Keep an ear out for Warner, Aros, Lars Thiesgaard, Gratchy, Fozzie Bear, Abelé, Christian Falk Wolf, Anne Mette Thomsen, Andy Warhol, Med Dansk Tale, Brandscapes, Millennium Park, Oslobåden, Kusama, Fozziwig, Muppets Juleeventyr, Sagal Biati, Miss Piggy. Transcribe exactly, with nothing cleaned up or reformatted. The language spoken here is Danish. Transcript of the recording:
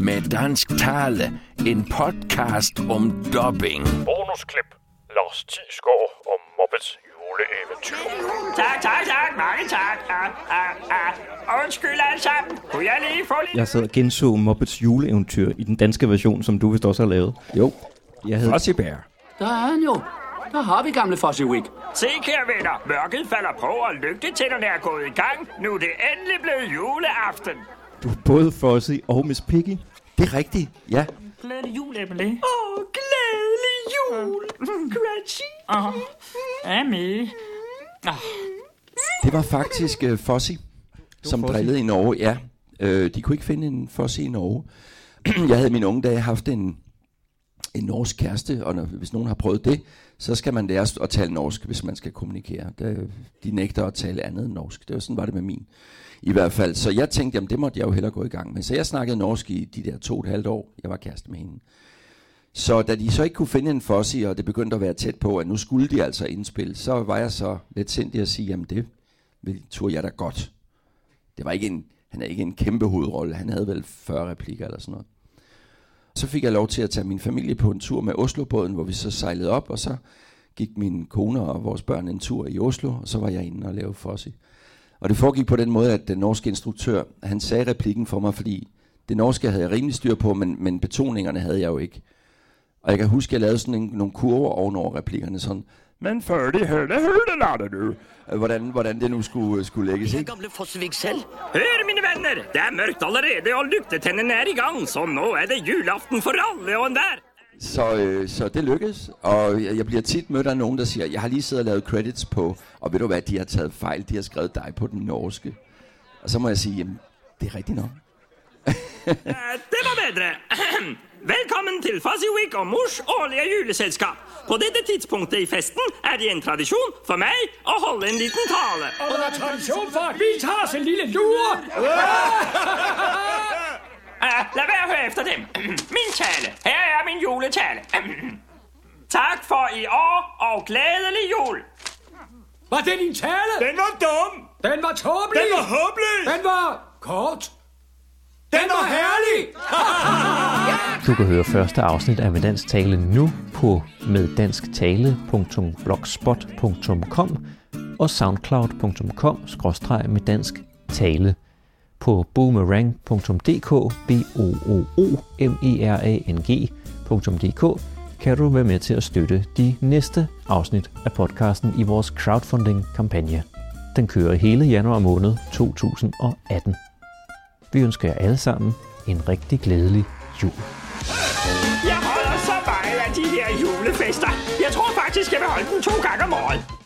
Med Dansk Tale, en podcast om dubbing. Bonusklip. Lars Thiesgaard om Muppets Juleeventyr. Tak, tak, tak. Mange tak. Ah, ah, ah. Undskyld alle sammen. Kunne jeg lige få lidt... Jeg sad og genså Muppets Juleeventyr i den danske version, som du vist også har lavet. Jo. Jeg havde... Fozzie Bear. Der er han jo. Der har vi gamle Fozziwig. Se, kære venner. Mørket falder på, og lygtetænderne er gået i gang. Nu er det endelig blevet juleaften. Du er både Fozzie og Miss Piggy. Det er rigtigt, ja. Glædelig jul, Abelé. Åh, oh, glædelig jul. Gratchy. Åh, Amen. Det var faktisk uh, Fozzie, som Fozzie drillede i Norge. Ja, uh, de kunne ikke finde en Fozzie i Norge. Jeg havde i mine unge dage haft en, en norsk kæreste, og når, hvis nogen har prøvet det, så skal man lære at tale norsk, hvis man skal kommunikere. Det, de nægter at tale andet end norsk. Det var sådan var det med min. I hvert fald. Så jeg tænkte, jamen det måtte jeg jo hellere gå i gang med. Så jeg snakkede norsk i de der to og et halvt år, jeg var kæreste med hende. Så da de så ikke kunne finde en Fozzie, og det begyndte at være tæt på, at nu skulle de altså indspille, så var jeg så lidt sindig at sige, jamen det turde jeg da godt. Det var ikke en, han havde ikke en kæmpe hovedrolle, han havde vel fyrre replikker eller sådan noget. Så fik jeg lov til at tage min familie på en tur med Oslobåden, hvor vi så sejlede op, og så gik min kone og vores børn en tur i Oslo, og så var jeg inde og lavede Fozzie. Og det foregik på den måde, at den norske instruktør, han sagde replikken for mig, fordi det norske havde jeg rimelig styr på, men, men betoningerne havde jeg jo ikke. Og jeg kan huske, at jeg lavede sådan en, nogle kurver ovenover replikkerne, sådan, men før det hørte, hørte det nu. Hvordan, hvordan det nu skulle, skulle lægges. Det er gamle Fozziwig selv. Hør, mine venner, det er mørkt allerede, og lygtetænderne er i gang, så nu er det julaften for alle og enhver. Så, øh, så det lykkedes, og jeg bliver tit mødt af nogen, der siger, jeg har lige siddet og lavet credits på, og ved du hvad, de har taget fejl, de har skrevet dig på den norske. Og så må jeg sige, jamen, det er rigtigt nok. Det var bedre. Velkommen til Fozziwig og mors årlige juleselskab. På dette tidspunkt i festen er det en tradition for mig at holde en liten tale. Og der er tradition for, at vi tager os en lille lure. Uh, lad være at høre efter dem. Min tale. Her er min juletale. Tak for i år, og glædelig jul. Var det din tale? Den var dum. Den var tåbelig. Den var håbløs. Den var kort. Den, den var herlig. Du kan høre første afsnit af Med Dansk Tale nu på meddansktale punktum blogspot punktum com og soundcloud punktum com skråstreg med dansk tale. På boomerang punktum d k b o o o m e r a n g punktum d k kan du være med til at støtte de næste afsnit af podcasten i vores crowdfunding-kampagne. Den kører hele januar måned to tusind og atten. Vi ønsker jer alle sammen en rigtig glædelig jul. Jeg holder så meget af de her julefester. Jeg tror faktisk, jeg vil holde den to gange om året.